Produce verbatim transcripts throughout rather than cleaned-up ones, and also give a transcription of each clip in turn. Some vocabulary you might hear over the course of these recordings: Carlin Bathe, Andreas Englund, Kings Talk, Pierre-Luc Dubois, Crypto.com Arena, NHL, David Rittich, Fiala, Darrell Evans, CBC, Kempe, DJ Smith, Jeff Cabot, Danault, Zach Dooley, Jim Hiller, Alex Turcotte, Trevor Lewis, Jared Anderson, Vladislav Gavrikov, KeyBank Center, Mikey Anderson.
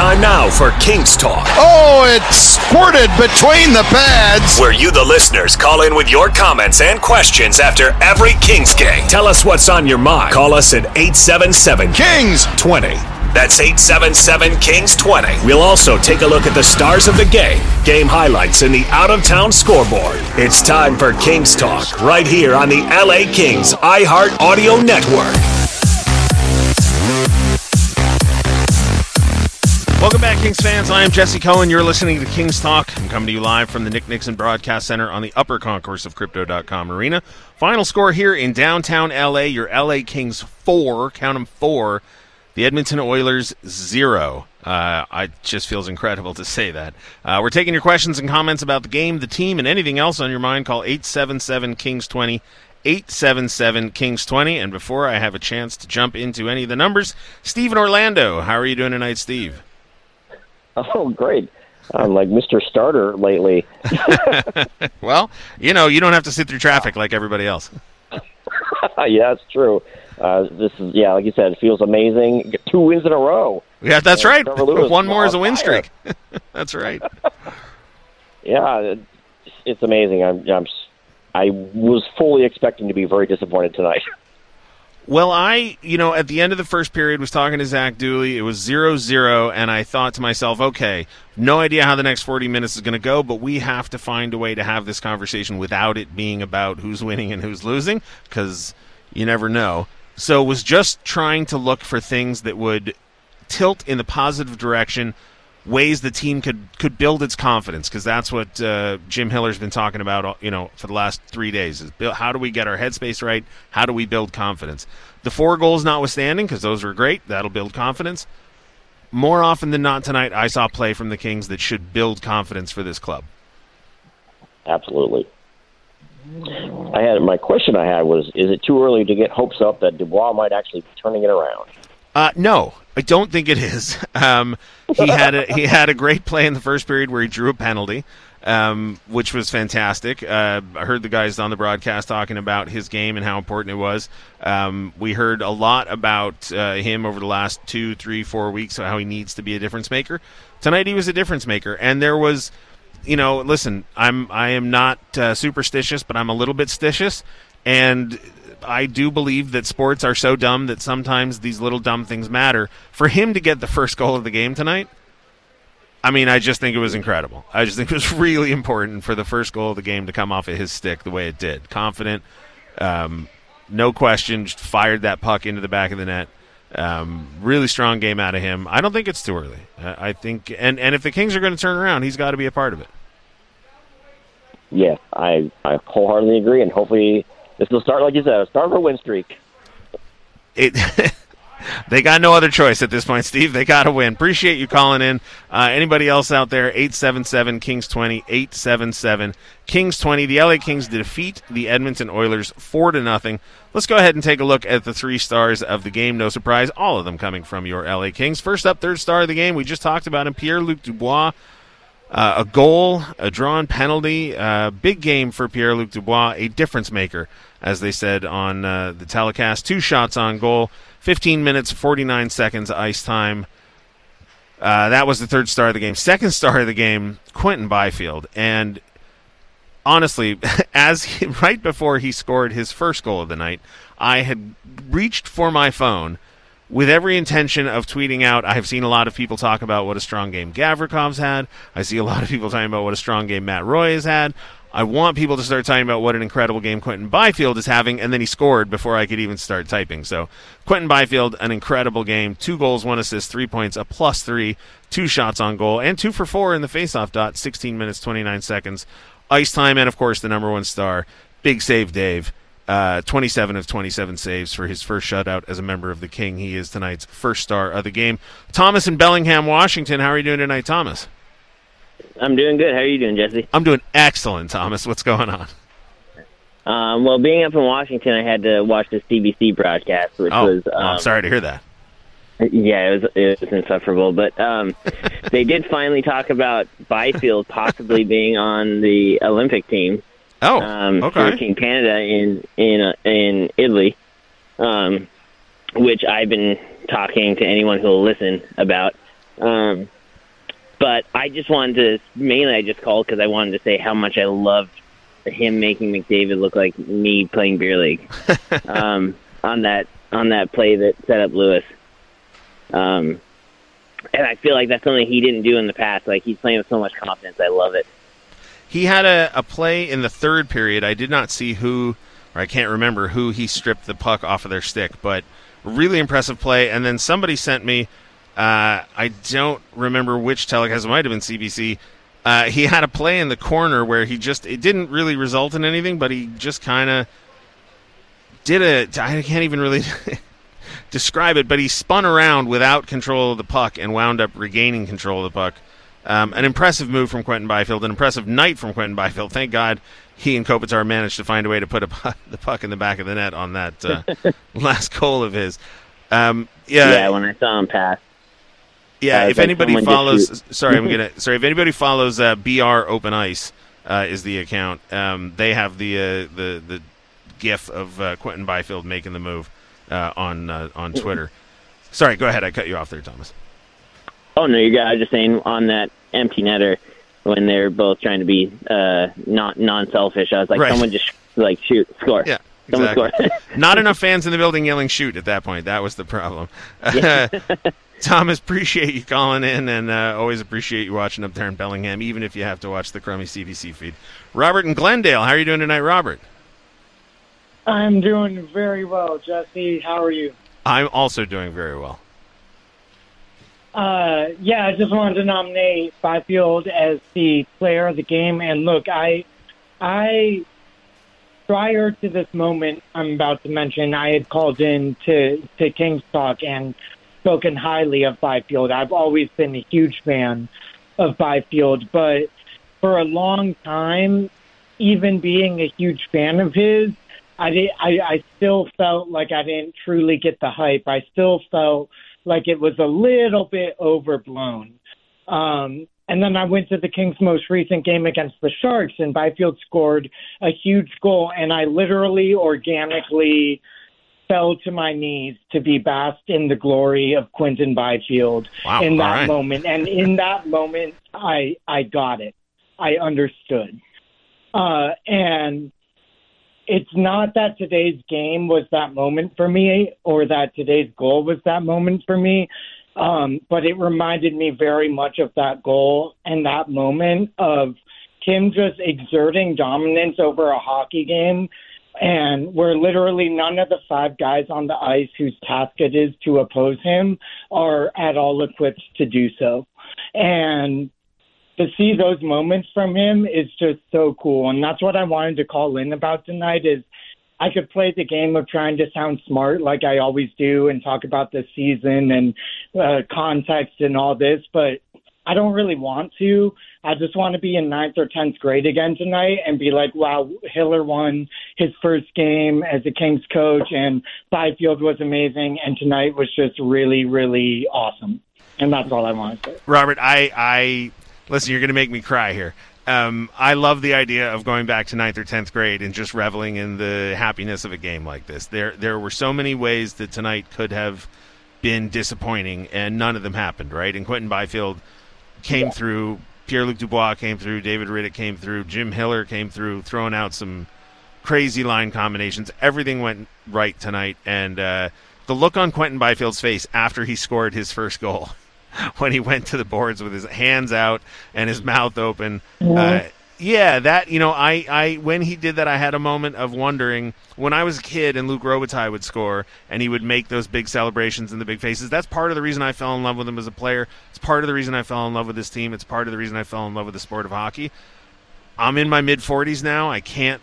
Time now for Kings Talk. Oh, it squirted between the pads. Where you, the listeners, call in with your comments and questions after every Kings game. Tell us what's on your mind. Call us at eight seven seven, Kings twenty. That's eight seven seven, Kings twenty. We'll also take a look at the stars of the game, game highlights, and the out-of-town scoreboard. It's time for Kings Talk, right here on the L A Kings iHeart Audio Network. Welcome back, Kings fans. I am Jesse Cohen. You're listening to Kings Talk. I'm coming to you live from the Nick Nixon Broadcast Center on the upper concourse of Crypto dot com Arena. Final score here in downtown L A, your L A Kings four, count them four, the Edmonton Oilers zero. Uh, I just feels incredible to say that. Uh, we're taking your questions and comments about the game, the team, and anything else on your mind. Call eight seven seven, Kings twenty. eight seven seven, Kings twenty. And before I have a chance to jump into any of the numbers, Steve in Orlando. How are you doing tonight, Steve? Oh, great. I'm like Mister Starter lately. Well, you know, you don't have to sit through traffic like everybody else. Yeah, that's true. Uh, this is, yeah, like you said, it feels amazing. Two wins in a row. Yeah, that's and right. Lewis, One more is a win fire. streak. That's right. Yeah, it's amazing. I'm, I'm, I was fully expecting to be very disappointed tonight. Well, I, you know, at the end of the first period, was talking to Zach Dooley. It was zero zero, and I thought to myself, okay, no idea how the next forty minutes is going to go, but we have to find a way to have this conversation without it being about who's winning and who's losing, because you never know. So was just trying to look for things that would tilt in the positive direction, ways the team could, could build its confidence, because that's what uh, Jim Hiller's been talking about, you know, for the last three days. Is build, how do we get our headspace right? How do we build confidence? The four goals notwithstanding, because those were great, that'll build confidence. More often than not tonight, I saw play from the Kings that should build confidence for this club. Absolutely. I had my question I had was, is it too early to get hopes up that Dubois might actually be turning it around? Uh, no, I don't think it is. Um, he had a, he had a great play in the first period where he drew a penalty, um, which was fantastic. Uh, I heard the guys on the broadcast talking about his game and how important it was. Um, we heard a lot about uh, him over the last two, three, four weeks, how he needs to be a difference maker. Tonight he was a difference maker, and there was, you know, listen, I'm I am not uh, superstitious, but I'm a little bit stitious, and I do believe that sports are so dumb that sometimes these little dumb things matter. For him to get the first goal of the game tonight, I mean, I just think it was incredible. I just think it was really important for the first goal of the game to come off of his stick the way it did. Confident, um, no question, just fired that puck into the back of the net. Um, really strong game out of him. I don't think it's too early. I think, and, and if the Kings are going to turn around, he's got to be a part of it. Yeah, I, I wholeheartedly agree, and hopefully this will start, like you said, start with a win streak. It, they got no other choice at this point, Steve. They got to win. Appreciate you calling in. Uh, anybody else out there, eight seven seven, Kings twenty, eight seven seven, Kings twenty. The L A Kings defeat the Edmonton Oilers four to nothing. Let's go ahead and take a look at the three stars of the game. No surprise, all of them coming from your L A Kings. First up, third star of the game, we just talked about him, Pierre-Luc Dubois. Uh, a goal, a drawn penalty, uh, big game for Pierre-Luc Dubois, a difference maker, as they said on uh, the telecast. Two shots on goal, fifteen minutes, forty-nine seconds ice time. Uh, that was the third star of the game. Second star of the game, Quentin Byfield. And honestly, as he, right before he scored his first goal of the night, I had reached for my phone with every intention of tweeting out. I've seen a lot of people talk about what a strong game Gavrikov's had. I see a lot of people talking about what a strong game Matt Roy has had. I want people to start talking about what an incredible game Quentin Byfield is having, and then he scored before I could even start typing. So Quentin Byfield, an incredible game. Two goals, one assist, three points, a plus three, two shots on goal, and two for four in the faceoff dot, sixteen minutes, twenty-nine seconds. Ice time, and, of course, the number one star, Big Save Dave. Uh, twenty-seven of twenty-seven saves for his first shutout as a member of the King. He is tonight's first star of the game. Thomas in Bellingham, Washington. How are you doing tonight, Thomas? I'm doing good. How are you doing, Jesse? I'm doing excellent, Thomas. What's going on? Um, well, being up in Washington, I had to watch this C B C broadcast, which oh, was... Um, oh, I'm sorry to hear that. Yeah, it was, it was insufferable. But um, they did finally talk about Byfield possibly being on the Olympic team. Oh, um, okay. For Team Canada in in uh, in Italy, um, which I've been talking to anyone who will listen about. Um, but I just wanted to, mainly I just called because I wanted to say how much I loved him making McDavid look like me playing beer league um, on that on that play that set up Lewis. Um, and I feel like that's something he didn't do in the past. Like, he's playing with so much confidence. I love it. He had a, a play in the third period. I did not see who, or I can't remember who he stripped the puck off of their stick, but really impressive play. And then somebody sent me, uh, I don't remember which telecast, it might have been C B C. Uh, he had a play in the corner where he just, it didn't really result in anything, but he just kind of did a, I can't even really describe it, but he spun around without control of the puck and wound up regaining control of the puck. Um, an impressive move from Quentin Byfield, an impressive night from Quentin Byfield. Thank God he and Kopitar managed to find a way to put a puck, the puck in the back of the net on that uh, last goal of his. Um, yeah, yeah, when I saw him pass. Yeah, if like anybody follows, sorry, I'm gonna. Sorry, if anybody follows uh, B R Open Ice uh, is the account. Um, they have the uh, the the GIF of uh, Quentin Byfield making the move uh, on uh, on Twitter. Sorry, go ahead. I cut you off there, Thomas. Oh no, you got. I was just saying on that empty netter when they're both trying to be uh, not non-selfish. I was like, right. Someone just like shoot, score. Yeah. Exactly. Not enough fans in the building yelling shoot at that point. That was the problem. Yeah. Thomas, appreciate you calling in, and uh, always appreciate you watching up there in Bellingham, even if you have to watch the crummy C B C feed. Robert in Glendale, how are you doing tonight, Robert? I'm doing very well, Jesse. How are you? I'm also doing very well. Uh, yeah, I just wanted to nominate Byfield as the player of the game. And look, I, I... prior to this moment I'm about to mention, I had called in to, to Kings Talk and spoken highly of Byfield. I've always been a huge fan of Byfield, but for a long time, even being a huge fan of his, I, did, I, I still felt like I didn't truly get the hype. I still felt like it was a little bit overblown. Um And then I went to the Kings' most recent game against the Sharks, and Byfield scored a huge goal, and I literally organically fell to my knees to be basked in the glory of Quentin Byfield wow, in that all right. moment. And in that moment, I I got it. I understood. Uh, and it's not that today's game was that moment for me or that today's goal was that moment for me. Um, but it reminded me very much of that goal and that moment of him just exerting dominance over a hockey game, and where literally none of the five guys on the ice whose task it is to oppose him are at all equipped to do so. And to see those moments from him is just so cool. And that's what I wanted to call in about tonight is I could play the game of trying to sound smart like I always do and talk about the season and uh, context and all this, but I don't really want to. I just want to be in ninth or tenth grade again tonight and be like, wow, Hiller won his first game as a Kings coach and Byfield was amazing and tonight was just really, really awesome. And that's all I want to say. Robert, I, I listen, you're going to make me cry here. Um, I love the idea of going back to ninth or tenth grade and just reveling in the happiness of a game like this. There there were so many ways that tonight could have been disappointing, and none of them happened, right? And Quentin Byfield came yeah. through, Pierre-Luc Dubois came through, David Rittich came through, Jim Hiller came through, throwing out some crazy line combinations. Everything went right tonight, and uh, the look on Quentin Byfield's face after he scored his first goal when he went to the boards with his hands out and his mouth open. Yeah. Uh, yeah, that, you know, I, I, when he did that, I had a moment of wondering when I was a kid and Luke Robitaille would score and he would make those big celebrations and the big faces. That's part of the reason I fell in love with him as a player. It's part of the reason I fell in love with this team. It's part of the reason I fell in love with the sport of hockey. I'm in my mid forties now. I can't,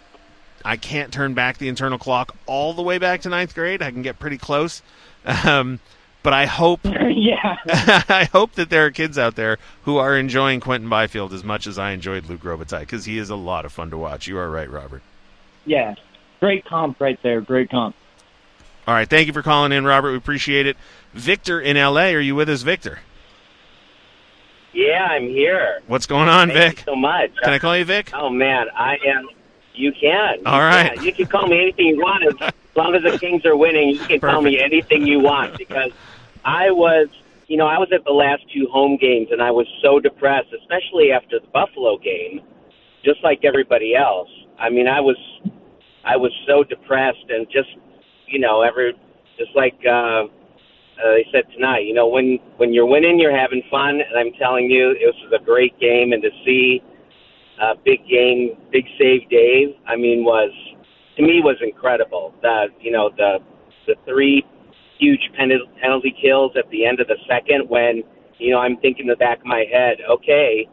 I can't turn back the internal clock all the way back to ninth grade. I can get pretty close. Um, But I hope yeah. I hope that there are kids out there who are enjoying Quentin Byfield as much as I enjoyed Luke Robitaille, because he is a lot of fun to watch. You are right, Robert. Yeah, great comp right there, great comp. All right, thank you for calling in, Robert. We appreciate it. Victor in L A, are you with us, Victor? Yeah, I'm here. What's going on, Vic? Thank you so much. Can I call you Vic? Oh, man, I am. You can. You All right. Can. You can call me anything you want. As long as the Kings are winning, you can Perfect. Call me anything you want, because I was you know, I was at the last two home games, and I was so depressed, especially after the Buffalo game, just like everybody else. I mean, I was I was so depressed and just, you know, every just like uh, uh, they said tonight, you know, when, when you're winning, you're having fun, and I'm telling you, this was a great game, and to see uh, big game, big save Dave, I mean, was, to me, was incredible. The, you know, the the three huge penalty kills at the end of the second when, you know, I'm thinking in the back of my head, okay,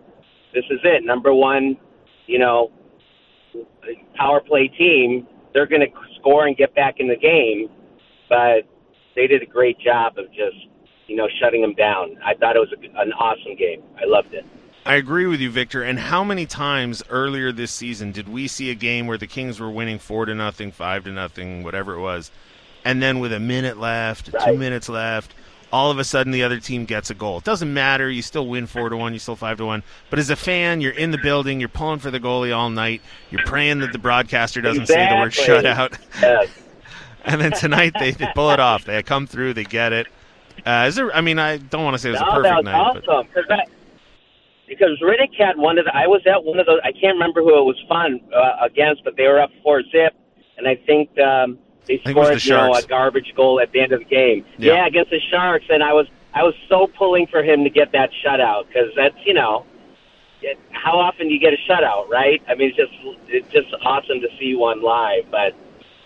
this is it. Number one, you know, power play team, they're going to score and get back in the game. But they did a great job of just, you know, shutting them down. I thought it was a, an awesome game. I loved it. I agree with you, Victor. And how many times earlier this season did we see a game where the Kings were winning four to nothing, five to nothing, whatever it was, and then with a minute left, right. two minutes left, all of a sudden the other team gets a goal. It doesn't matter. You still win four to one. You still five to one. But as a fan, you're in the building. You're pulling for the goalie all night. You're praying that the broadcaster doesn't exactly. say the word shutout. Yes. And then tonight they, they pull it off. They come through. They get it. Uh, is there? I mean, I don't want to say it was no, a perfect night. That was awesome. But... I, because Rittich had one of the – I was at one of those – I can't remember who it was fun uh, against, but they were up four zip, and I think um, – They scored, the you know, a garbage goal at the end of the game. Yeah. yeah, against the Sharks, and I was I was so pulling for him to get that shutout because that's, you know, it, how often do you get a shutout, right? I mean, it's just it's just awesome to see one live. But,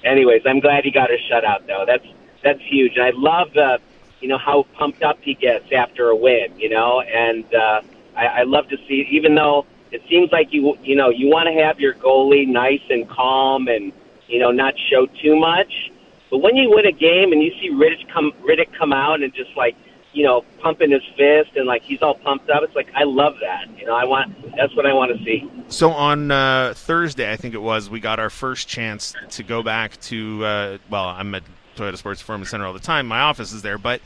anyways, I'm glad he got a shutout though. That's that's huge, and I love the, you know, how pumped up he gets after a win, you know, and uh, I, I love to see. Even though it seems like you you know you want to have your goalie nice and calm and, you know, not show too much. But when you win a game and you see Rittich come, Rittich come out and just, like, you know, pumping his fist and, like, he's all pumped up, it's like, I love that. You know, I want that's what I want to see. So on uh, Thursday, I think it was, we got our first chance to go back to, uh, well, I'm at Toyota Sports Performance Center all the time. My office is there. But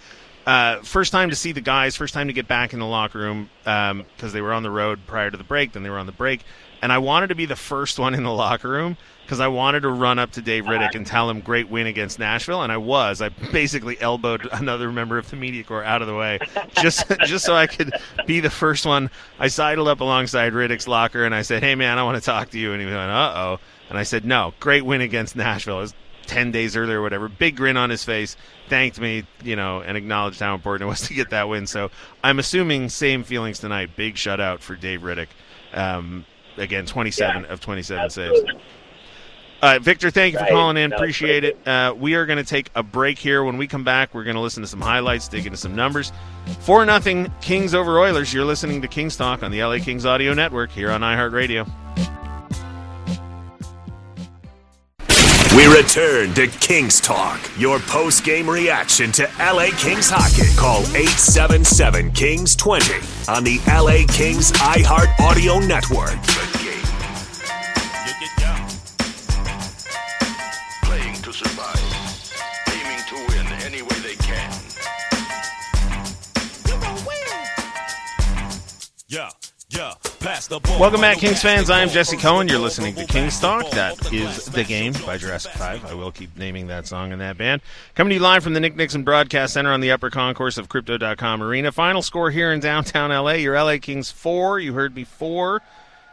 uh, first time to see the guys, first time to get back in the locker room because um, they were on the road prior to the break, then they were on the break. And I wanted to be the first one in the locker room because I wanted to run up to Dave Rittich and tell him great win against Nashville, and I was. I basically elbowed another member of the media corps out of the way just just so I could be the first one. I sidled up alongside Rittich's locker, and I said, hey, man, I want to talk to you. And he went, uh-oh. And I said, no, great win against Nashville. It was ten days earlier or whatever. Big grin on his face, thanked me, you know, and acknowledged how important it was to get that win. So I'm assuming same feelings tonight. Big shutout for Dave Rittich. Um Again, twenty-seven yeah, of twenty-seven absolutely. Saves. Uh, Victor, thank you for right. calling in. No, Appreciate it. Uh, we are going to take a break here. When we come back, we're going to listen to some highlights, dig into some numbers. four nothing Kings over Oilers. You're listening to Kings Talk on the L A Kings Audio Network here on iHeartRadio. We return to Kings Talk, your post-game reaction to L A Kings hockey. Call eight seven seven, Kings two zero on the L A Kings iHeart Audio Network. Playing to survive, aiming to win any way they can. You're gonna win. Yeah, yeah. Welcome back, Kings fans. I am Jesse Cohen. You're listening to Kings Talk. That is The Game by Jurassic Five. I will keep naming that song and that band. Coming to you live from the Nick Nixon Broadcast Center on the upper concourse of Crypto dot com Arena. Final score here in downtown L A. Your L A Kings four. You heard me four.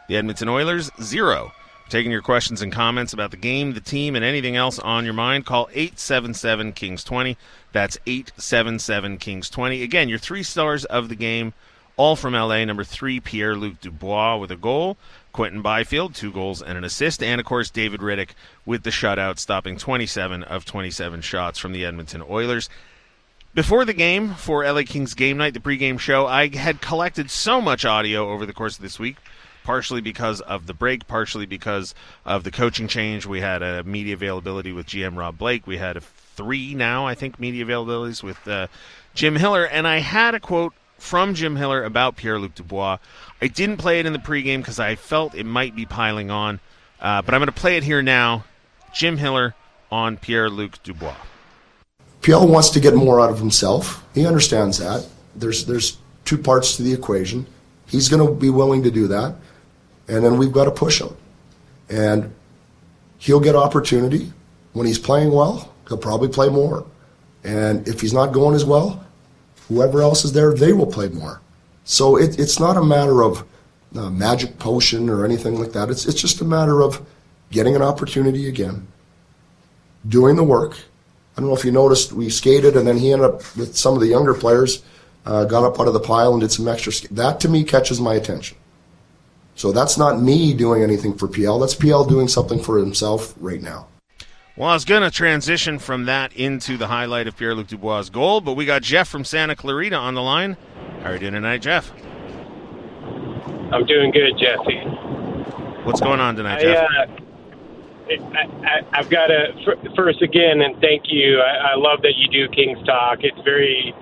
The Edmonton Oilers zero. We're taking your questions and comments about the game, the team, and anything else on your mind. Call eight seven seven, Kings two zero. That's eight seven seven, Kings two zero. Again, your three stars of the game. All from L A, number three, Pierre-Luc Dubois with a goal. Quentin Byfield, two goals and an assist. And, of course, David Rittich with the shutout, stopping twenty-seven of twenty-seven shots from the Edmonton Oilers. Before the game, for L A Kings Game Night, the pregame show, I had collected so much audio over the course of this week, partially because of the break, partially because of the coaching change. We had a media availability with G M Rob Blake. We had a three now, I think, media availabilities with uh, Jim Hiller. And I had a quote from Jim Hiller about Pierre-Luc Dubois. I didn't play it in the pregame because I felt it might be piling on, uh, but I'm going to play it here now. Jim Hiller on Pierre-Luc Dubois. Pierre wants to get more out of himself. He understands that. There's there's two parts to the equation. He's going to be willing to do that, and then we've got to push him. And he'll get opportunity. When he's playing well, he'll probably play more. And if he's not going as well, whoever else is there, they will play more. So it, it's not a matter of uh, magic potion or anything like that. It's, it's just a matter of getting an opportunity again, doing the work. I don't know if you noticed, we skated, and then he ended up with some of the younger players, uh, got up out of the pile and did some extra skating. That, to me, catches my attention. So that's not me doing anything for P L. That's P L doing something for himself right now. Well, I was going to transition from that into the highlight of Pierre-Luc Dubois' goal, but we got Jeff from Santa Clarita on the line. How are you doing tonight, Jeff? I'm doing good, Jesse. What's going on tonight, I, Jeff? Uh, I, I, I've got to, first again, and thank you. I, I love that you do Kings Talk. It's very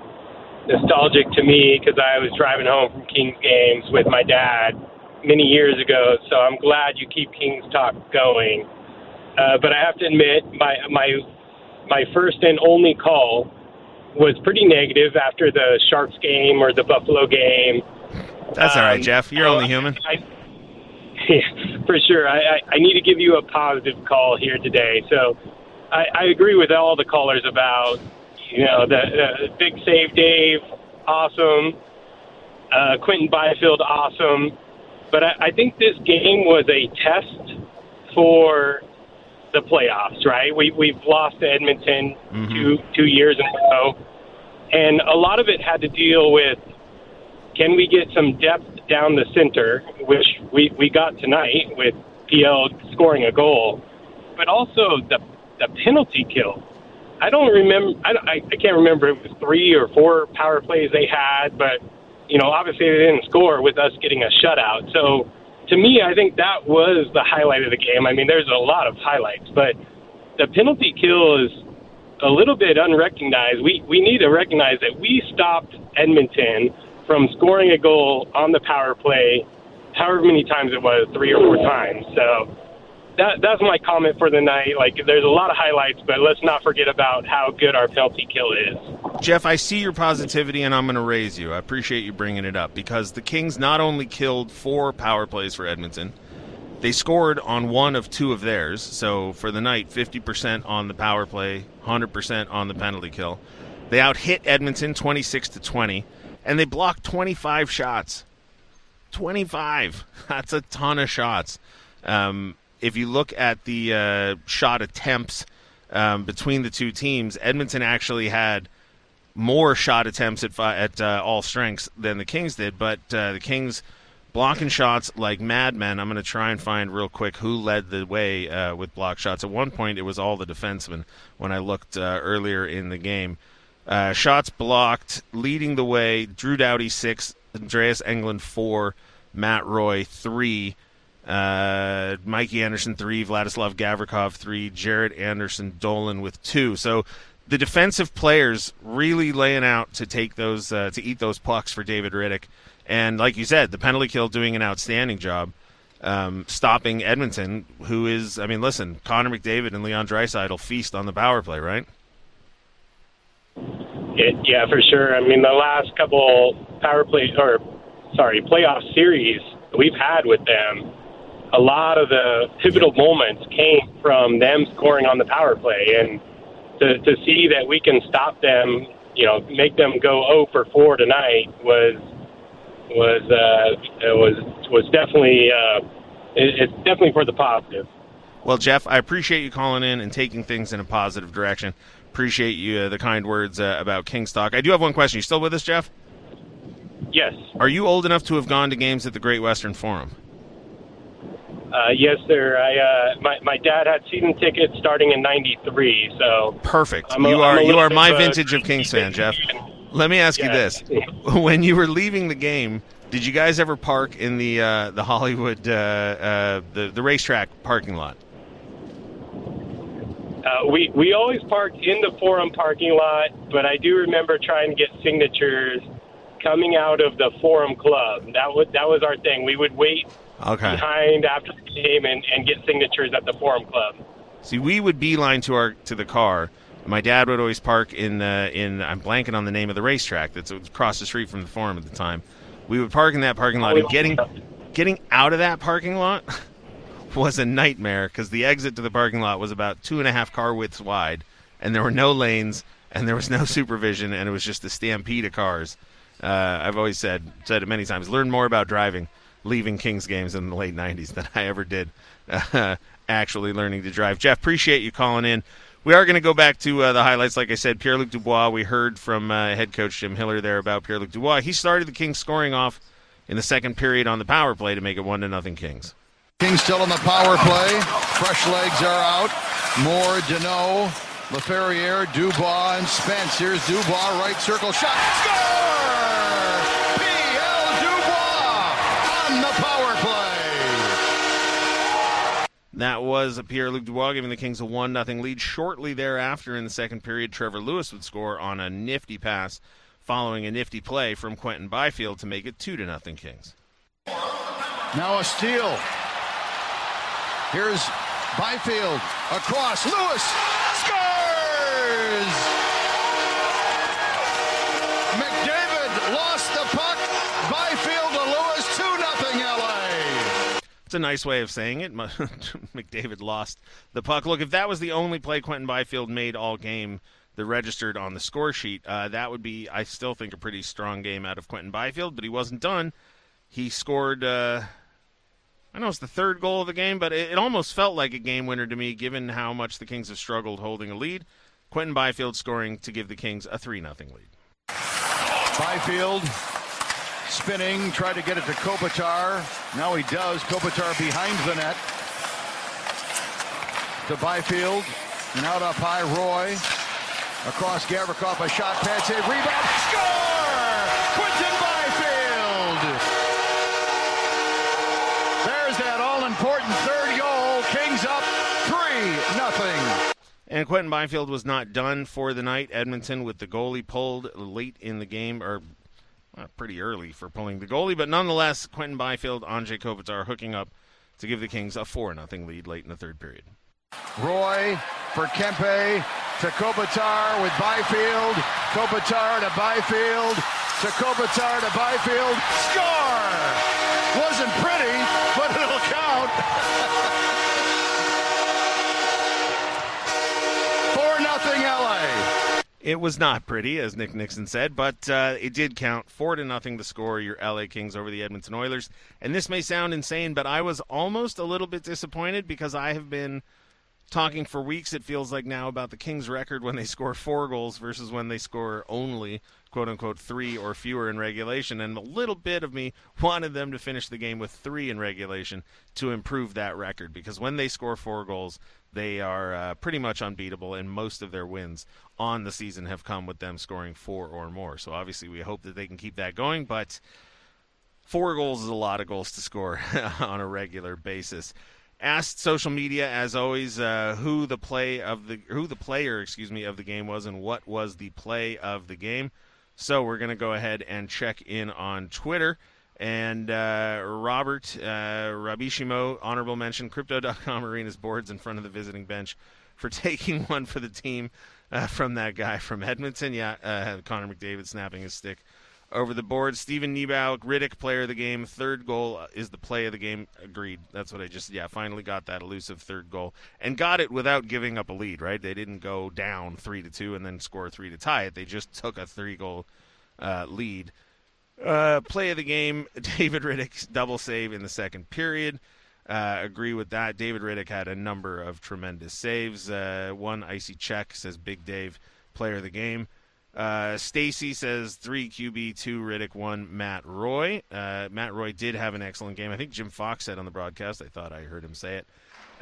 nostalgic to me because I was driving home from Kings games with my dad many years ago, so I'm glad you keep Kings Talk going. Uh, but I have to admit, my my my first and only call was pretty negative after the Sharks game or the Buffalo game. That's um, all right, Jeff. You're I, only human. I, yeah, for sure. I, I, I need to give you a positive call here today. So I, I agree with all the callers about, you know, the, the big save Dave, awesome. Uh, Quentin Byfield, awesome. But I, I think this game was a test for the playoffs, right? We, we've lost to Edmonton mm-hmm. two, two years in a row. And a lot of it had to deal with, can we get some depth down the center, which we, we got tonight with P L scoring a goal, but also the the penalty kill. I don't remember, I, don't, I, I can't remember if it was three or four power plays they had, but you know, obviously they didn't score with us getting a shutout. So to me, I think that was the highlight of the game. I mean, there's a lot of highlights, but the penalty kill is a little bit unrecognized. We we need to recognize that we stopped Edmonton from scoring a goal on the power play however many times it was, three or four times. So that that's my comment for the night. Like, there's a lot of highlights, but let's not forget about how good our penalty kill is. Jeff, I see your positivity, and I'm going to raise you. I appreciate you bringing it up, because the Kings not only killed four power plays for Edmonton, they scored on one of two of theirs. So for the night, fifty percent on the power play, one hundred percent on the penalty kill. They out-hit Edmonton twenty-six to twenty, and they blocked twenty-five shots. twenty-five. That's a ton of shots. Um... If you look at the uh, shot attempts um, between the two teams, Edmonton actually had more shot attempts at, fi- at uh, all strengths than the Kings did, but uh, the Kings blocking shots like madmen. I'm going to try and find real quick who led the way uh, with block shots. At one point, it was all the defensemen when I looked uh, earlier in the game. Uh, shots blocked, leading the way, Drew Doughty, six, Andreas Englund, four, Matt Roy, three, Uh, Mikey Anderson, three, Vladislav Gavrikov, three, Jared Anderson, Dolan with two. So the defensive players really laying out to take those, uh, to eat those pucks for David Rittich. And like you said, the penalty kill doing an outstanding job, um, stopping Edmonton, who is, I mean, listen, Connor McDavid and Leon Draisaitl feast on the power play, right? It, yeah, for sure. I mean, the last couple power play, or sorry, playoff series we've had with them, a lot of the pivotal moments came from them scoring on the power play, and to, to see that we can stop them, you know, make them go oh for four tonight was was uh, was was definitely uh, it's definitely for the positive. Well, Jeff, I appreciate you calling in and taking things in a positive direction. Appreciate you uh, the kind words uh, about Kings Talk. I do have one question. You still with us, Jeff? Yes. Are you old enough to have gone to games at the Great Western Forum? Uh, yes, sir. I uh, my my dad had season tickets starting in ninety-three. So perfect. I'm you a, are you are my of vintage of Kings fan, Jeff. Let me ask yeah. you this: when you were leaving the game, did you guys ever park in the uh, the Hollywood uh, uh, the the racetrack parking lot? Uh, we we always parked in the Forum parking lot, but I do remember trying to get signatures coming out of the Forum Club. That was that was our thing. We would wait. Okay. Behind after the game and, and get signatures at the Forum Club. See, we would beeline to our to the car. My dad would always park in uh, in I'm blanking on the name of the racetrack that's across the street from the Forum at the time. We would park in that parking lot, and getting getting out of that parking lot was a nightmare because the exit to the parking lot was about two and a half car widths wide, and there were no lanes, and there was no supervision, and it was just the stampede of cars. Uh, I've always said said it many times, learn more about driving, leaving Kings games in the late nineties than I ever did uh, actually learning to drive. Jeff, appreciate you calling in. We are going to go back to uh, the highlights. Like I said, Pierre-Luc Dubois, we heard from uh, head coach Jim Hiller there about Pierre-Luc Dubois. He started the Kings scoring off in the second period on the power play to make it one to nothing Kings. Kings still on the power play. Fresh legs are out. Moore, Danault, Laferrière, Dubois, and Spence. Here's Dubois, right circle shot. Score! P L. Dubois on the power play. That was Pierre-Luc Dubois giving the Kings a one nothing lead. Shortly thereafter in the second period, Trevor Lewis would score on a nifty pass following a nifty play from Quentin Byfield to make it two to nothing Kings. Now a steal. Here's Byfield across. Lewis scores! McDavid lost the puck. Byfield to Lewis, two nothing L A. It's a nice way of saying it. McDavid lost the puck. Look, if that was the only play Quentin Byfield made all game that registered on the score sheet, uh, that would be, I still think, a pretty strong game out of Quentin Byfield, but he wasn't done. He scored, uh, I know it's the third goal of the game, but it, it almost felt like a game winner to me given how much the Kings have struggled holding a lead. Quentin Byfield scoring to give the Kings a three nothing lead. Byfield spinning, tried to get it to Kopitar. Now he does. Kopitar behind the net. To Byfield, and out up high, Roy. Across Gavrikov, a shot, pad save, rebound, score! Quentin Byfield! There's that all-important third goal. Kings up three nothing. And Quentin Byfield was not done for the night. Edmonton with the goalie pulled late in the game, or well, pretty early for pulling the goalie, but nonetheless, Quentin Byfield, Anze Kopitar hooking up to give the Kings a four nothing lead late in the third period. Roy for Kempe to Kopitar with Byfield. Kopitar to Byfield. To Kopitar to Byfield. Score! Wasn't pretty, but it'll count. four nothing L A. It was not pretty, as Nick Nixon said, but uh, it did count. four to nothing to score your L A Kings over the Edmonton Oilers. And this may sound insane, but I was almost a little bit disappointed because I have been talking for weeks, it feels like now, about the Kings' record when they score four goals versus when they score only, quote-unquote, three or fewer in regulation. And a little bit of me wanted them to finish the game with three in regulation to improve that record, because when they score four goals, they are uh, pretty much unbeatable, and most of their wins on the season have come with them scoring four or more. So obviously we hope that they can keep that going, but four goals is a lot of goals to score on a regular basis. Asked social media, as always, uh, who the play of the who the player, excuse me, of the game was, and what was the play of the game. So we're going to go ahead and check in on Twitter. And uh, Robert uh, Rabishimo, honorable mention, Crypto dot com Arena's boards in front of the visiting bench for taking one for the team uh, from that guy from Edmonton. Yeah, uh, Connor McDavid snapping his stick over the board. Steven Niebau, Rittich, player of the game. Third goal is the play of the game. Agreed. That's what I just, yeah, finally got that elusive third goal. And got it without giving up a lead, right? They didn't go down three to two and then score three to tie it. They just took a three-goal uh, lead. Uh, play of the game, David Riddich's double save in the second period. Uh, agree with that. David Rittich had a number of tremendous saves. Uh, one icy check, says Big Dave, player of the game. Uh, Stacy says three Q B, two Rittich, one Matt Roy. Uh, Matt Roy did have an excellent game. I think Jim Fox said on the broadcast, I thought I heard him say it,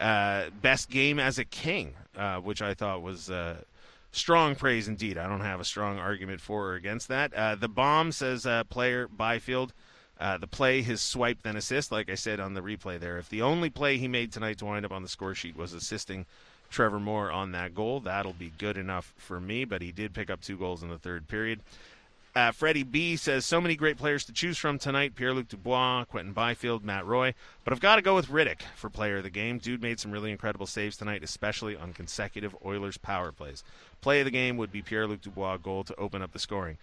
uh, best game as a King, uh, which I thought was uh, strong praise indeed. I don't have a strong argument for or against that. Uh, the Bomb says uh, player Byfield, uh, the play, his swipe, then assist. Like I said on the replay there, if the only play he made tonight to wind up on the score sheet was assisting Trevor Moore on that goal, that'll be good enough for me, but he did pick up two goals in the third period. Uh, Freddie B says, so many great players to choose from tonight, Pierre-Luc Dubois, Quentin Byfield, Matt Roy, but I've got to go with Rittich for player of the game. Dude made some really incredible saves tonight, especially on consecutive Oilers power plays. Play of the game would be Pierre-Luc Dubois' goal to open up the scoring.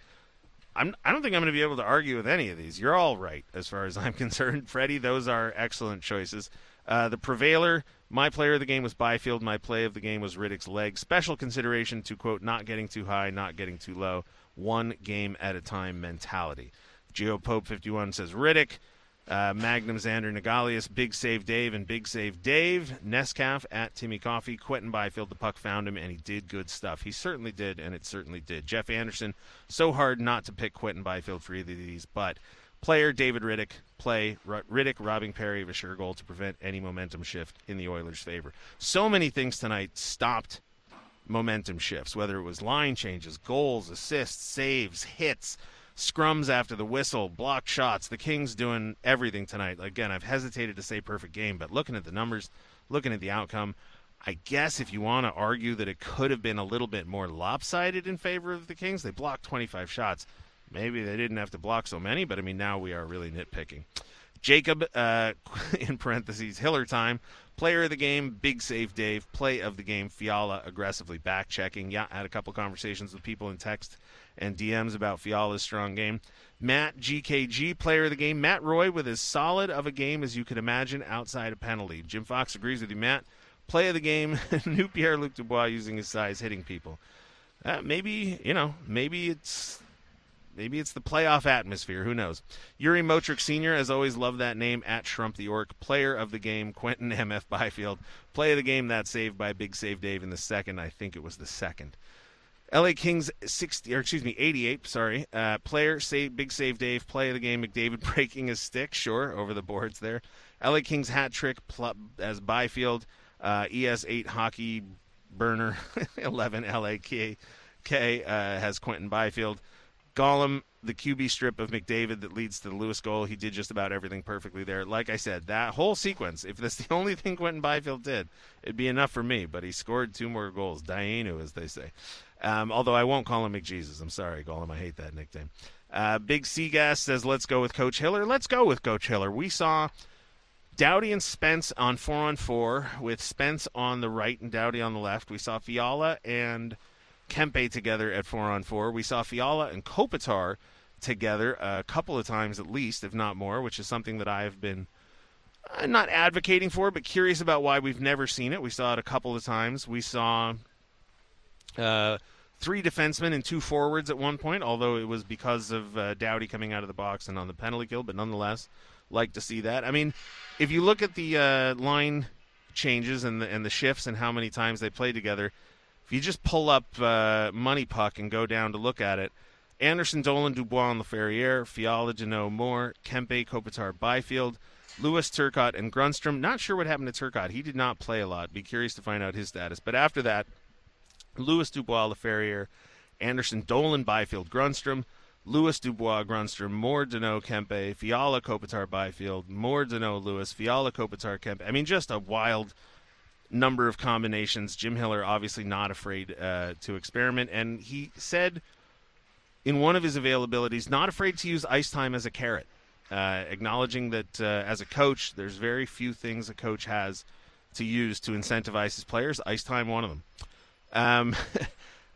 I'm, I don't think I'm going to be able to argue with any of these. You're all right as far as I'm concerned, Freddie. Those are excellent choices. Uh, the prevailer, my player of the game was Byfield. My play of the game was Riddick's leg. Special consideration to, quote, not getting too high, not getting too low. One game at a time mentality. Geo Pope fifty-one says Rittich. Uh, Magnum Xander Nagalius, Big Save Dave, and Big Save Dave. Nescaf at Timmy Coffee. Quentin Byfield, the puck found him, and he did good stuff. He certainly did, and it certainly did. Jeff Anderson, so hard not to pick Quentin Byfield for either of these, but player David Rittich, play Rittich robbing Perry of a sure goal to prevent any momentum shift in the Oilers' favor. So many things tonight stopped momentum shifts, whether it was line changes, goals, assists, saves, hits, scrums after the whistle, blocked shots. The Kings doing everything tonight. Again, I've hesitated to say perfect game, but looking at the numbers, looking at the outcome, I guess if you want to argue that it could have been a little bit more lopsided in favor of the Kings, they blocked twenty-five shots. Maybe they didn't have to block so many, but, I mean, now we are really nitpicking. Jacob, uh, in parentheses, Hiller time. Player of the game, Big Save Dave. Play of the game, Fiala aggressively back-checking. Yeah, I had a couple conversations with people in text and D Ms about Fiala's strong game. Matt, G K G, player of the game. Matt Roy with as solid of a game as you could imagine outside a penalty. Jim Fox agrees with you, Matt. Play of the game, new Pierre-Luc Dubois using his size, hitting people. Uh, maybe, you know, maybe it's... Maybe it's the playoff atmosphere. Who knows? Yuri Motrick Senior, as always, love that name, at Shrump the Orc. Player of the game, Quentin M F Byfield. Play of the game, that saved by Big Save Dave in the second. I think it was the second. L A Kings sixty, or excuse me, eighty-eight, sorry. Uh, player, save, Big Save Dave. Play of the game, McDavid breaking his stick. Sure, over the boards there. L A Kings hat trick pl- as Byfield. Uh, E S eight hockey burner. eleven L A K, K uh, has Quentin Byfield. Gollum, the Q B strip of McDavid that leads to the Lewis goal. He did just about everything perfectly there. Like I said, that whole sequence, if that's the only thing Quentin Byfield did, it'd be enough for me. But he scored two more goals. Dainu, as they say. Um, although I won't call him McJesus. I'm sorry, Gollum. I hate that nickname. Uh, Big Seagas says, let's go with Coach Hiller. Let's go with Coach Hiller. We saw Doughty and Spence on four-on-four with Spence on the right and Doughty on the left. We saw Fiala and Kempe together at four-on four. We saw Fiala and Kopitar together a couple of times at least, if not more, which is something that I've been uh, not advocating for, but curious about why we've never seen it. We saw it a couple of times. We saw uh, three defensemen and two forwards at one point, although it was because of uh, Doughty coming out of the box and on the penalty kill, but nonetheless, like to see that. I mean, if you look at the uh, line changes and the, and the shifts and how many times they played together, if you just pull up uh, Money Puck and go down to look at it, Anderson, Dolan, Dubois, and Laferrière, Fiala, Danault, Moore, Kempe, Kopitar, Byfield, Lewis, Turcotte, and Grundstrom. Not sure what happened to Turcotte. He did not play a lot. Be curious to find out his status. But after that, Lewis, Dubois, Laferrière, Anderson, Dolan, Byfield, Grundstrom, Lewis, Dubois, Grundstrom, Moore, Danault, Kempe, Fiala, Kopitar, Byfield, Moore, Danault, Lewis, Fiala, Kopitar, Kempe. I mean, just a wild number of combinations. Jim Hiller obviously not afraid uh, to experiment, and he said in one of his availabilities, not afraid to use ice time as a carrot, uh, acknowledging that uh, as a coach, there's very few things a coach has to use to incentivize his players. Ice time, one of them. Um,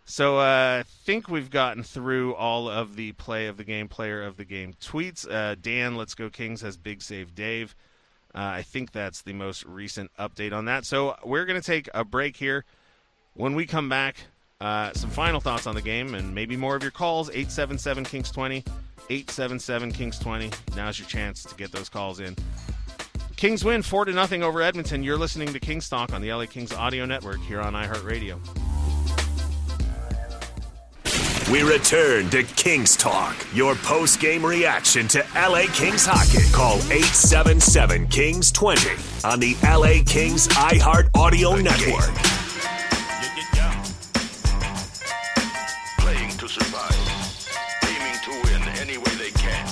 so uh, I think we've gotten through all of the play of the game, player of the game tweets. Uh, Dan, Let's Go Kings, has Big Save Dave. Uh, I think that's the most recent update on that. So we're going to take a break here. When we come back, uh, some final thoughts on the game and maybe more of your calls. eight seven seven Kings twenty, eight seven seven Kings twenty. Now's your chance to get those calls in. Kings win four to nothing over Edmonton. You're listening to Kings Talk on the L A Kings Audio Network here on iHeartRadio. We return to Kings Talk, your post-game reaction to L A Kings hockey. Call eight seven seven Kings twenty on the L A Kings iHeart Audio Network. Yeah, yeah, yeah. Playing to survive, aiming to win any way they can.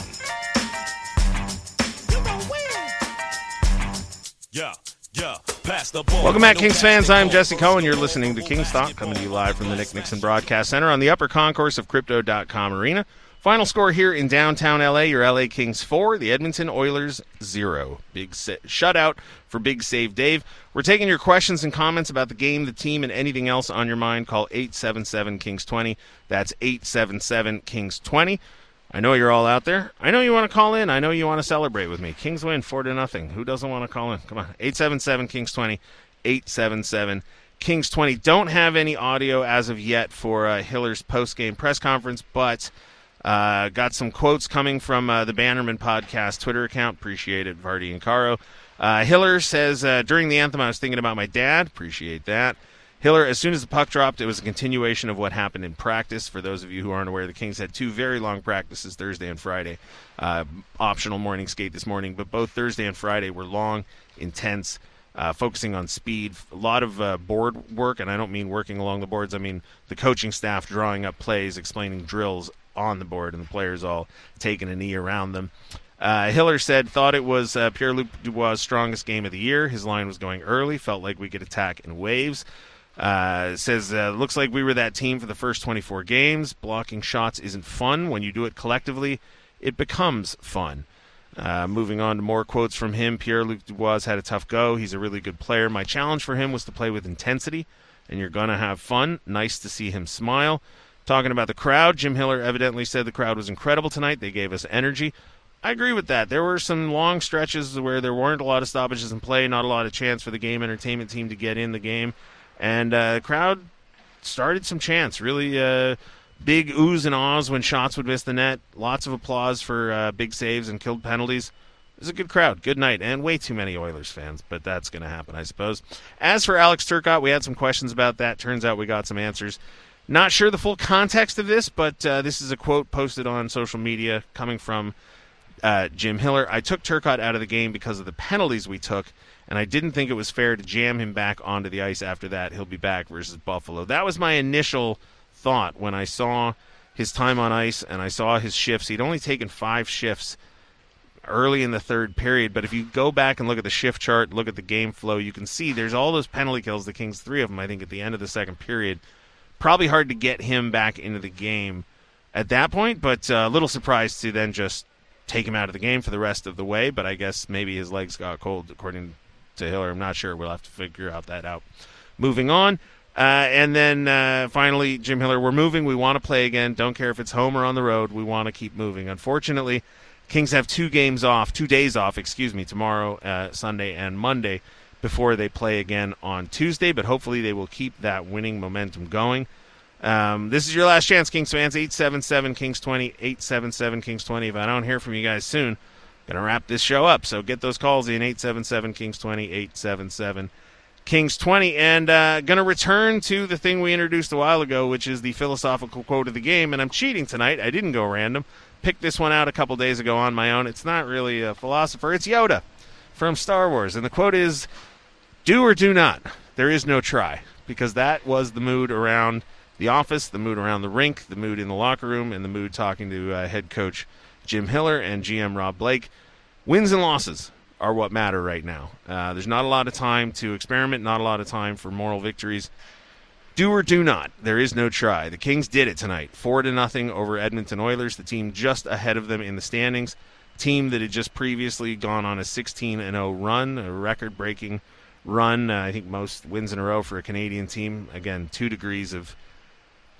You gon' win. Yeah, yeah. Welcome back, Kings fans. I'm Jesse Cohen. You're listening to Kings Talk, coming to you live from the Nick Nixon Broadcast Center on the upper concourse of Crypto dot com Arena. Final score here in downtown L A, your L A Kings four, the Edmonton Oilers zero. Big se- shutout for Big Save Dave. We're taking your questions and comments about the game, the team, and anything else on your mind. Call eight seven seven Kings twenty. That's eight seven seven Kings twenty. I know you're all out there. I know you want to call in. I know you want to celebrate with me. Kings win four to nothing. Who doesn't want to call in? Come on. eight seven seven Kings twenty. eight seven seven Kings twenty. Don't have any audio as of yet for uh, Hiller's post-game press conference, but uh, got some quotes coming from uh, the Bannerman Podcast Twitter account. Appreciate it, Vardy and Caro. Uh, Hiller says, uh, during the anthem, I was thinking about my dad. Appreciate that. Hiller, as soon as the puck dropped, it was a continuation of what happened in practice. For those of you who aren't aware, the Kings had two very long practices, Thursday and Friday. Uh, optional morning skate this morning, but both Thursday and Friday were long, intense, uh, focusing on speed. A lot of uh, board work, and I don't mean working along the boards. I mean the coaching staff drawing up plays, explaining drills on the board, and the players all taking a knee around them. Uh, Hiller said, thought it was uh, Pierre-Luc Dubois' strongest game of the year. His line was going early, felt like we could attack in waves. Uh, says, uh, looks like we were that team for the first twenty-four games. Blocking shots isn't fun. When you do it collectively, it becomes fun. Uh, moving on to more quotes from him. Pierre-Luc Dubois had a tough go. He's a really good player. My challenge for him was to play with intensity, and you're going to have fun. Nice to see him smile. Talking about the crowd, Jim Hiller evidently said the crowd was incredible tonight. They gave us energy. I agree with that. There were some long stretches where there weren't a lot of stoppages in play, not a lot of chance for the game entertainment team to get in the game. And uh, the crowd started some chants, really uh, big oohs and ahs when shots would miss the net. Lots of applause for uh, big saves and killed penalties. It was a good crowd, good night, and way too many Oilers fans, but that's going to happen, I suppose. As for Alex Turcotte, we had some questions about that. Turns out we got some answers. Not sure the full context of this, but uh, this is a quote posted on social media coming from Uh, Jim Hiller. I took Turcotte out of the game because of the penalties we took, and I didn't think it was fair to jam him back onto the ice after that. He'll be back versus Buffalo. That was my initial thought when I saw his time on ice and I saw his shifts. He'd only taken five shifts early in the third period, but if you go back and look at the shift chart, look at the game flow, you can see there's all those penalty kills, the Kings, three of them, I think, at the end of the second period. Probably hard to get him back into the game at that point, but a uh, little surprised to then just take him out of the game for the rest of the way, but I guess maybe his legs got cold, according to Hiller. I'm not sure. We'll have to figure out that out. Moving on. Uh, and then uh, finally, Jim Hiller, we're moving. We want to play again. Don't care if it's home or on the road. We want to keep moving. Unfortunately, Kings have two games off, two days off, excuse me, tomorrow, uh, Sunday and Monday, before they play again on Tuesday, but hopefully they will keep that winning momentum going. Um, this is your last chance, Kings fans. Eight seven seven Kings twenty, eight seven seven Kings twenty. If I don't hear from you guys soon, I'm going to wrap this show up. So get those calls in, eight seven seven Kings twenty, eight seven seven Kings twenty. And uh, going to return to the thing we introduced a while ago, which is the philosophical quote of the game. And I'm cheating tonight. I didn't go random. Picked this one out a couple days ago on my own. It's not really a philosopher. It's Yoda from Star Wars. And the quote is, do or do not. There is no try. Because that was the mood around the office, the mood around the rink, the mood in the locker room, and the mood talking to uh, head coach Jim Hiller and G M Rob Blake. Wins and losses are what matter right now. Uh, there's not a lot of time to experiment, not a lot of time for moral victories. Do or do not. There is no try. The Kings did it tonight. Four to nothing over Edmonton Oilers, the team just ahead of them in the standings, team that had just previously gone on a sixteen and oh run, a record-breaking run. Uh, I think most wins in a row for a Canadian team. Again, two degrees of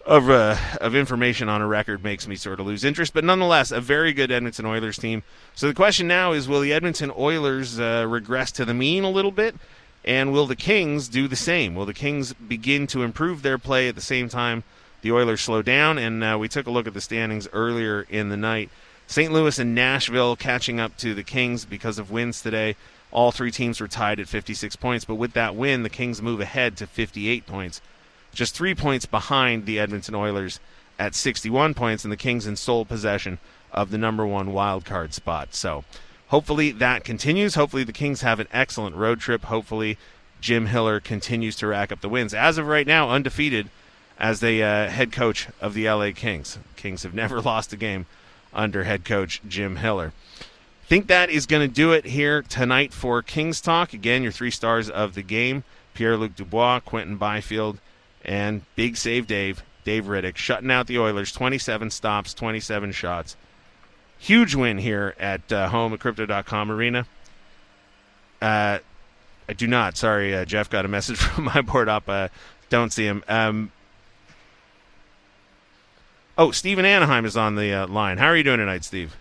Of uh, of information on a record makes me sort of lose interest. But nonetheless, a very good Edmonton Oilers team. So the question now is, will the Edmonton Oilers uh, regress to the mean a little bit? And will the Kings do the same? Will the Kings begin to improve their play at the same time the Oilers slow down? And uh, we took a look at the standings earlier in the night. Saint Louis and Nashville catching up to the Kings because of wins today. All three teams were tied at fifty-six points. But with that win, the Kings move ahead to fifty-eight points. Just three points behind the Edmonton Oilers at sixty-one points, and the Kings in sole possession of the number one wild card spot. So hopefully that continues. Hopefully the Kings have an excellent road trip. Hopefully Jim Hiller continues to rack up the wins. As of right now, undefeated as the uh, head coach of the L A Kings. Kings have never lost a game under head coach Jim Hiller. I think that is going to do it here tonight for Kings Talk. Again, your three stars of the game, Pierre-Luc Dubois, Quentin Byfield, and big save Dave, Dave Rittich, shutting out the Oilers, twenty-seven stops, twenty-seven shots. Huge win here at uh, home at Crypto dot com Arena. Uh, I do not. Sorry, uh, Jeff got a message from my board op. Uh, don't see him. Um, Oh, Steve in Anaheim is on the uh, line. How are you doing tonight, Steve?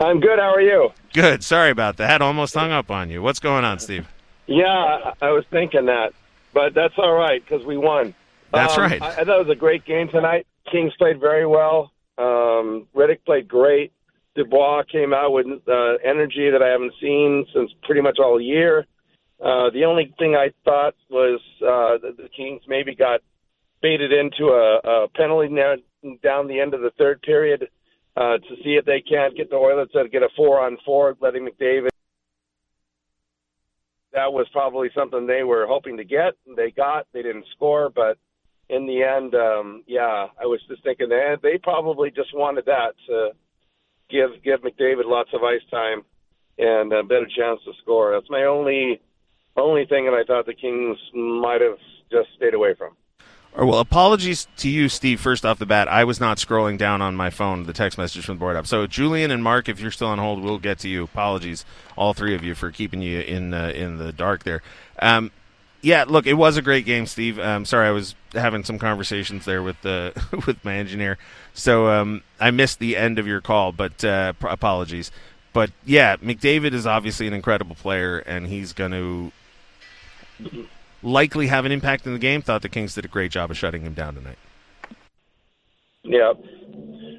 I'm good. How are you? Good. Sorry about that. Almost hung up on you. What's going on, Steve? Yeah, I was thinking that. But that's all right because we won. That's um, right. I, I thought it was a great game tonight. Kings played very well. Um, Rittich played great. Dubois came out with uh, energy that I haven't seen since pretty much all year. Uh, the only thing I thought was uh, that the Kings maybe got baited into a, a penalty now, down the end of the third period uh, to see if they can't get the Oilers to get a four-on-four, letting McDavid. That was probably something they were hoping to get. They got. They didn't score, but in the end, um, yeah, I was just thinking that they probably just wanted that to give give McDavid lots of ice time and a better chance to score. That's my only only thing that I thought the Kings might have just stayed away from. Well, apologies to you, Steve, first off the bat. I was not scrolling down on my phone, the text message from the board up. So, Julian and Mark, if you're still on hold, we'll get to you. Apologies, all three of you, for keeping you in uh, in the dark there. Um, yeah, look, it was a great game, Steve. Um, sorry, I was having some conversations there with uh, with my engineer. So, um, I missed the end of your call, but uh, apologies. But, yeah, McDavid is obviously an incredible player, and he's going to likely have an impact in the game. Thought the Kings did a great job of shutting him down tonight. Yeah.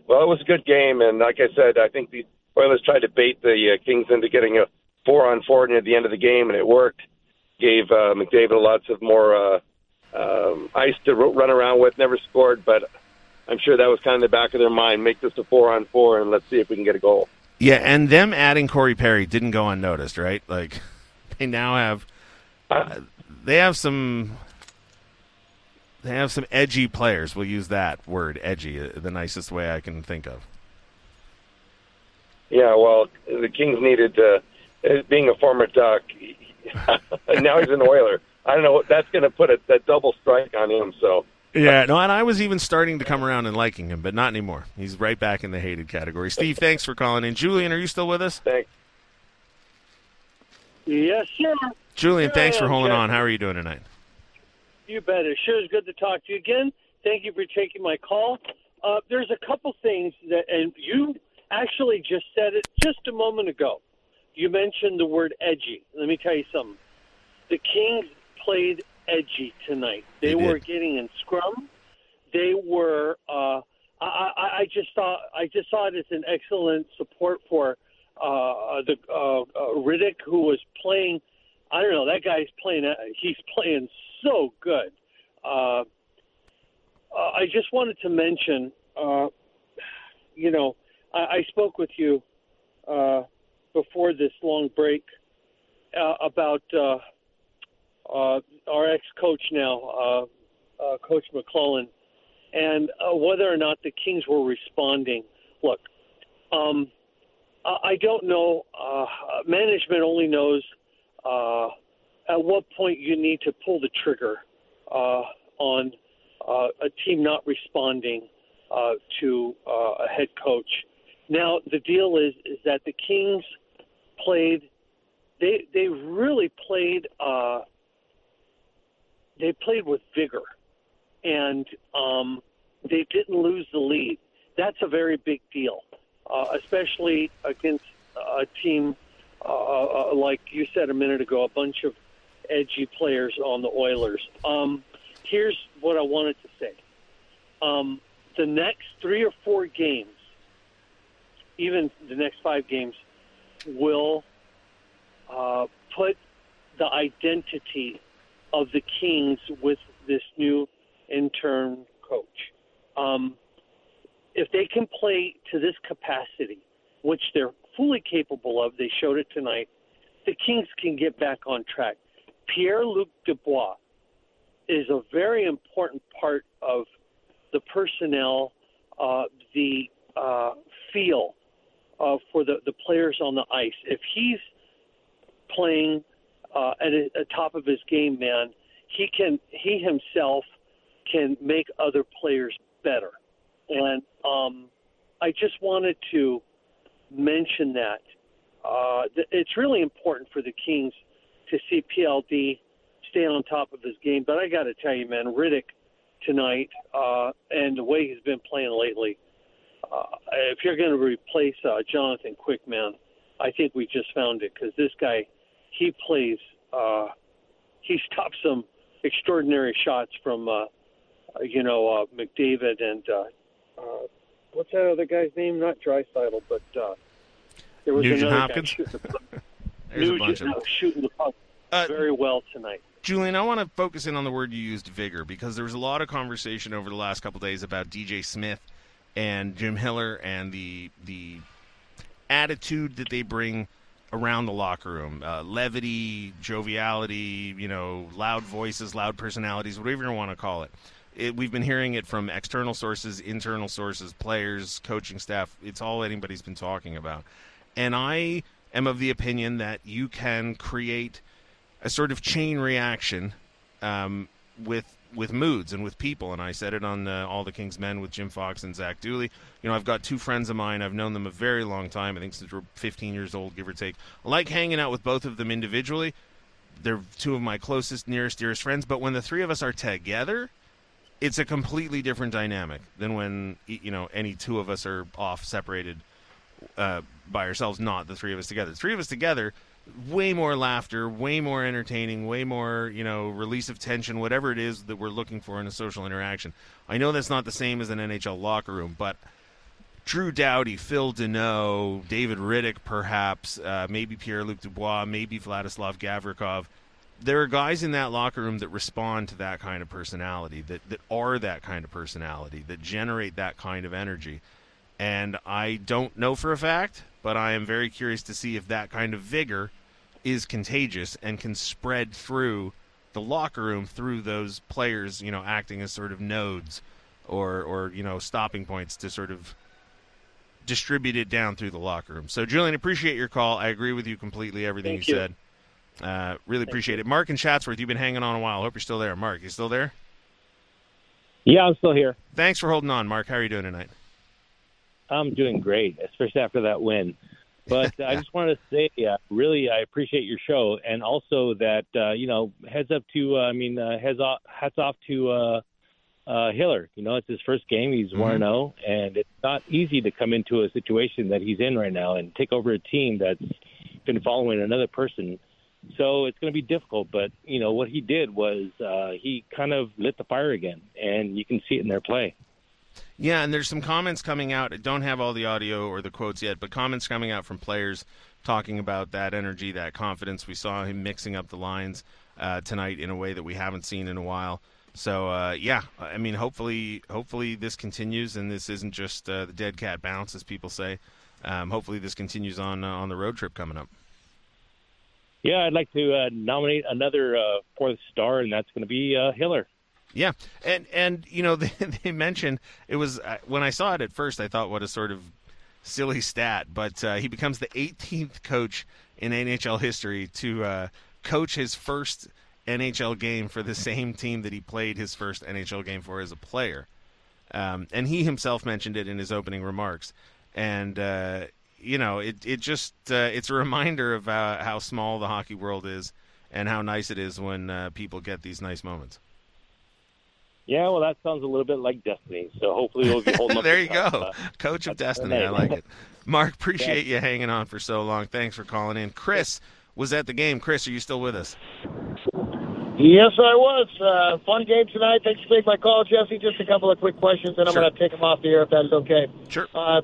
Well, it was a good game, and like I said, I think the Oilers tried to bait the uh, Kings into getting a four-on-four near the end of the game, and it worked. Gave uh, McDavid lots of more uh, um, ice to run around with, never scored, but I'm sure that was kind of the back of their mind. Make this a four-on-four, and let's see if we can get a goal. Yeah, and them adding Corey Perry didn't go unnoticed, right? Like, they now have... Uh, They have some they have some edgy players. We'll use that word, edgy, the nicest way I can think of. Yeah, well, the Kings needed, uh, being a former Duck, now he's an Oiler. I don't know, that's going to put a that double strike on him. So yeah, no, and I was even starting to come around and liking him, but not anymore. He's right back in the hated category. Steve, thanks for calling in. Julian, are you still with us? Thanks. Yes, sir. Julian, thanks for holding on. How are you doing tonight? You bet. It sure is good to talk to you again. Thank you for taking my call. Uh, there's a couple things that, and you actually just said it just a moment ago. You mentioned the word edgy. Let me tell you something. The Kings played edgy tonight. They, they were getting in scrum. They were. Uh, I, I, I just thought. I just saw it as an excellent support for uh, the uh, uh, Rittich, who was playing. I don't know. That guy's playing. He's playing so good. Uh, I just wanted to mention. Uh, you know, I, I spoke with you uh, before this long break uh, about uh, uh, our ex-coach now, uh, uh, Coach McClellan, and uh, whether or not the Kings were responding. Look, um, I, I don't know. Uh, management only knows. Uh, at what point you need to pull the trigger uh, on uh, a team not responding uh, to uh, a head coach. Now, the deal is is that the Kings played they they really played uh, they played with vigor, and um, they didn't lose the lead. That's a very big deal, uh, especially against a team Uh, uh, like you said a minute ago, a bunch of edgy players on the Oilers. Um, here's what I wanted to say. Um, the next three or four games, even the next five games, will uh, put the identity of the Kings with this new intern coach. Um, if they can play to this capacity, which they're fully capable of, they showed it tonight, the Kings can get back on track. Pierre-Luc Dubois is a very important part of the personnel, uh, the uh, feel uh, for the, the players on the ice. If he's playing uh, at a, a top of his game, man, he can he himself can make other players better. And um, I just wanted to mention that uh, th- it's really important for the Kings to see P L D stay on top of his game. But I got to tell you, man, Rittich tonight, uh, and the way he's been playing lately, uh, if you're going to replace uh, Jonathan Quickman, I think we just found it, because this guy, he plays, uh, he stops some extraordinary shots from, uh, you know, uh, McDavid and uh, uh, what's that other guy's name? Not Draisaitl, but uh, there was Nugent another Hopkins. Guy shooting the There's Nugent, a bunch of them. Shooting the puck uh, very well tonight. Julian, I want to focus in on the word you used, vigor, because there was a lot of conversation over the last couple of days about D J Smith and Jim Hiller and the the attitude that they bring around the locker room. Uh, levity, joviality, you know, loud voices, loud personalities, whatever you want to call it. it. We've been hearing it from external sources, internal sources, players, coaching staff. It's all anybody's been talking about. And I am of the opinion that you can create a sort of chain reaction um, with with moods and with people. And I said it on uh, All the King's Men with Jim Fox and Zach Dooley. You know, I've got two friends of mine. I've known them a very long time, I think since we're fifteen years old, give or take. I like hanging out with both of them individually. They're two of my closest, nearest, dearest friends. But when the three of us are together, it's a completely different dynamic than when, you know, any two of us are off separated uh, by ourselves, not the three of us together. The three of us together, way more laughter, way more entertaining, way more, you know, release of tension, whatever it is that we're looking for in a social interaction. I know that's not the same as an N H L locker room, but Drew Doughty, Phil Danault, David Rittich perhaps, uh, maybe Pierre-Luc Dubois, maybe Vladislav Gavrikov, there are guys in that locker room that respond to that kind of personality, that, that are that kind of personality, that generate that kind of energy. And I don't know for a fact, but I am very curious to see if that kind of vigor is contagious and can spread through the locker room, through those players, you know, acting as sort of nodes or, or you know, stopping points to sort of distribute it down through the locker room. So, Julian, appreciate your call. I agree with you completely, everything Thank you, you said. Uh, really Thank appreciate you. it. Mark in Chatsworth, you've been hanging on a while. Hope you're still there. Mark, you still there? Yeah, I'm still here. Thanks for holding on, Mark. How are you doing tonight? I'm doing great, especially after that win. But uh, I just wanted to say, uh, really, I appreciate your show, and also that uh, you know, heads up to, uh, I mean, uh, heads off, hats off to uh, uh, Hiller. You know, it's his first game; he's one and zero, and it's not easy to come into a situation that he's in right now and take over a team that's been following another person. So it's going to be difficult. But you know what he did was uh, he kind of lit the fire again, and you can see it in their play. Yeah, and there's some comments coming out. I don't have all the audio or the quotes yet, but comments coming out from players talking about that energy, that confidence. We saw him mixing up the lines uh, tonight in a way that we haven't seen in a while. So, uh, yeah, I mean, hopefully hopefully this continues and this isn't just uh, the dead cat bounce, as people say. Um, hopefully this continues on uh, on the road trip coming up. Yeah, I'd like to uh, nominate another uh, fourth star, and that's going to be uh, Hiller. Yeah, and, and you know, they, they mentioned, it was, uh, when I saw it at first, I thought, what a sort of silly stat, but uh, he becomes the eighteenth coach in N H L history to uh, coach his first N H L game for the same team that he played his first N H L game for as a player. Um, and he himself mentioned it in his opening remarks. And, uh, you know, it, it just, uh, it's a reminder of uh, how small the hockey world is and how nice it is when uh, people get these nice moments. Yeah, well, that sounds a little bit like Destiny, so hopefully we'll be holding up. There you go. Time. Coach of That's Destiny. I like it. Mark, appreciate yeah. you hanging on for so long. Thanks for calling in. Chris was at the game. Chris, are you still with us? Yes, I was. Uh, fun game tonight. Thanks for taking my call, Jesse. Just a couple of quick questions, and I'm sure. going to take them off the air if that's okay. Sure. Uh,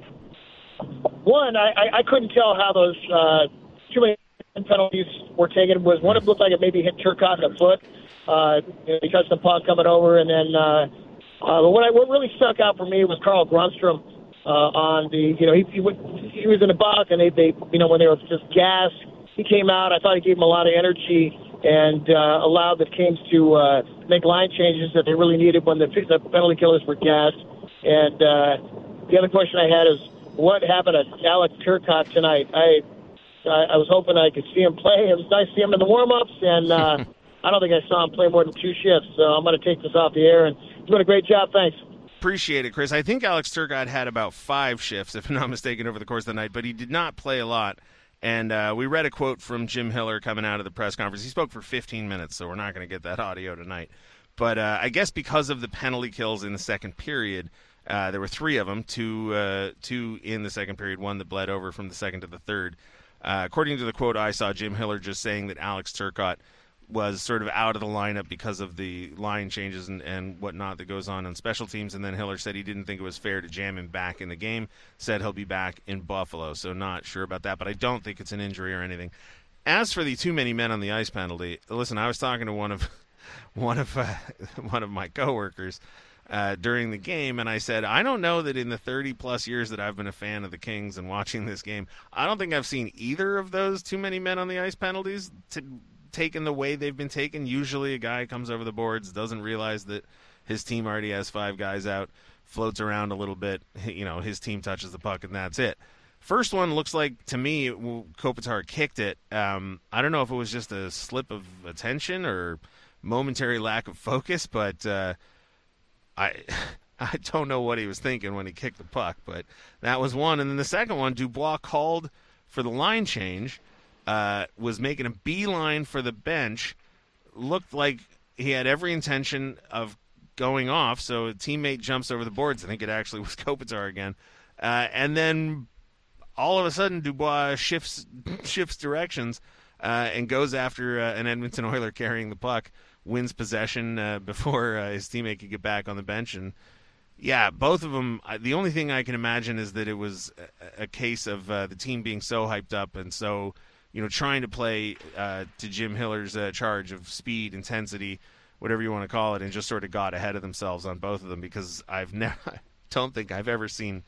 one, I, I, I couldn't tell how those uh, too many penalties were taken. Was one, it looked like it maybe hit Turcotte in the foot. Uh, you know, he touched the puck coming over, and then uh, uh, but what I, what really stuck out for me was Carl Grundstrom uh, on the you know he he, would, he was in the box, and they, they you know when they were just gassed, he came out. I thought he gave him a lot of energy and uh, allowed the Kings to uh, make line changes that they really needed when the, the penalty killers were gassed. And uh, the other question I had is what happened to Alex Turcotte tonight? I, I I was hoping I could see him play. It was nice to see him in the warm-ups, and. Uh, I don't think I saw him play more than two shifts, so I'm going to take this off the air. And you're doing a great job. Thanks. Appreciate it, Chris. I think Alex Turcotte had about five shifts, if I'm not mistaken, over the course of the night, but he did not play a lot. And uh, we read a quote from Jim Hiller coming out of the press conference. He spoke for fifteen minutes, so we're not going to get that audio tonight. But uh, I guess because of the penalty kills in the second period, uh, there were three of them, two, uh, two in the second period, one that bled over from the second to the third. Uh, according to the quote I saw, Jim Hiller just saying that Alex Turcotte was sort of out of the lineup because of the line changes and, and whatnot that goes on on special teams. And then Hiller said he didn't think it was fair to jam him back in the game, said he'll be back in Buffalo. So not sure about that, but I don't think it's an injury or anything. As for the too many men on the ice penalty, listen, I was talking to one of one of uh, one of my coworkers uh, during the game, and I said, I don't know that in the thirty-plus years that I've been a fan of the Kings and watching this game, I don't think I've seen either of those too many men on the ice penalties to taken the way they've been taken. Usually a guy comes over the boards, doesn't realize that his team already has five guys out, floats around a little bit, you know, his team touches the puck, and that's it. First one looks like, to me, Kopitar kicked it. Um, I don't know if it was just a slip of attention or momentary lack of focus, but uh, I I don't know what he was thinking when he kicked the puck, but that was one. And then the second one, Dubois called for the line change, Uh, was making a beeline for the bench, looked like he had every intention of going off, so a teammate jumps over the boards. I think it actually was Kopitar again. Uh, and then all of a sudden Dubois shifts shifts directions uh, and goes after uh, an Edmonton Oiler carrying the puck, wins possession uh, before uh, his teammate could get back on the bench. And yeah, both of them, the only thing I can imagine is that it was a, a case of uh, the team being so hyped up and so, you know, trying to play uh, to Jim Hiller's uh, charge of speed, intensity, whatever you want to call it, and just sort of got ahead of themselves on both of them, because I've never, I don't think I've ever seen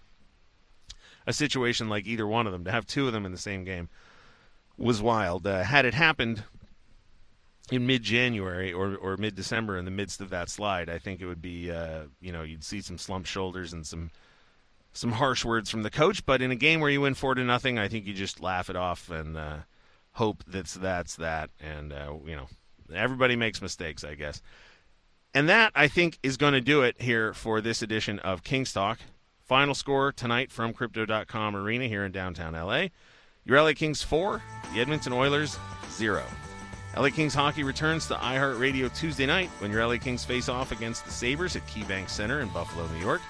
a situation like either one of them. To have two of them in the same game was wild. Uh, had it happened in mid-January or, or mid-December in the midst of that slide, I think it would be, uh, you know, you'd see some slumped shoulders and some some harsh words from the coach. But in a game where you win four to nothing, I think you just laugh it off and uh, – hope that's that's that, and uh, you know, everybody makes mistakes, I guess. And that, I think, is going to do it here for this edition of Kings Talk. Final score tonight from Crypto dot com Arena here in downtown L A. Your L A Kings four, the Edmonton Oilers zero. L A Kings hockey returns to iHeartRadio Tuesday night when your L A Kings face off against the Sabres at KeyBank Center in Buffalo, New York.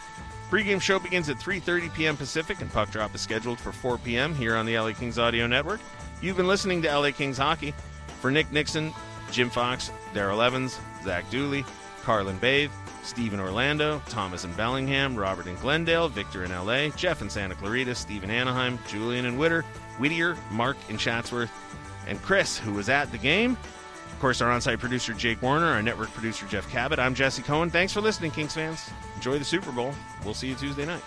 Pre-game show begins at three thirty p.m. Pacific, and puck drop is scheduled for four p.m. here on the L A Kings Audio Network. You've been listening to L A Kings Hockey. For Nick Nixon, Jim Fox, Darrell Evans, Zach Dooley, Carlin Bathe, Stephen Orlando, Thomas in Bellingham, Robert in Glendale, Victor in L A, Jeff in Santa Clarita, Stephen Anaheim, Julian in Witter, Whittier, Mark in Chatsworth, and Chris, who was at the game. Of course, our on-site producer, Jake Warner, our network producer, Jeff Cabot. I'm Jesse Cohen. Thanks for listening, Kings fans. Enjoy the Super Bowl. We'll see you Tuesday night.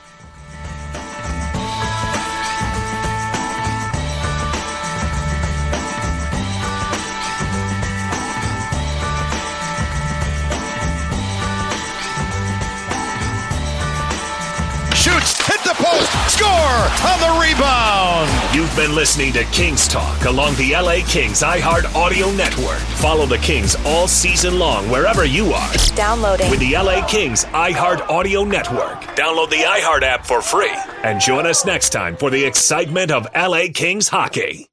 Score on the rebound. You've been listening to Kings Talk along the L A Kings iHeart Audio Network. Follow the Kings all season long wherever you are. Downloading with the L A Kings iHeart Audio Network. Download the iHeart app for free and join us next time for the excitement of L A Kings hockey.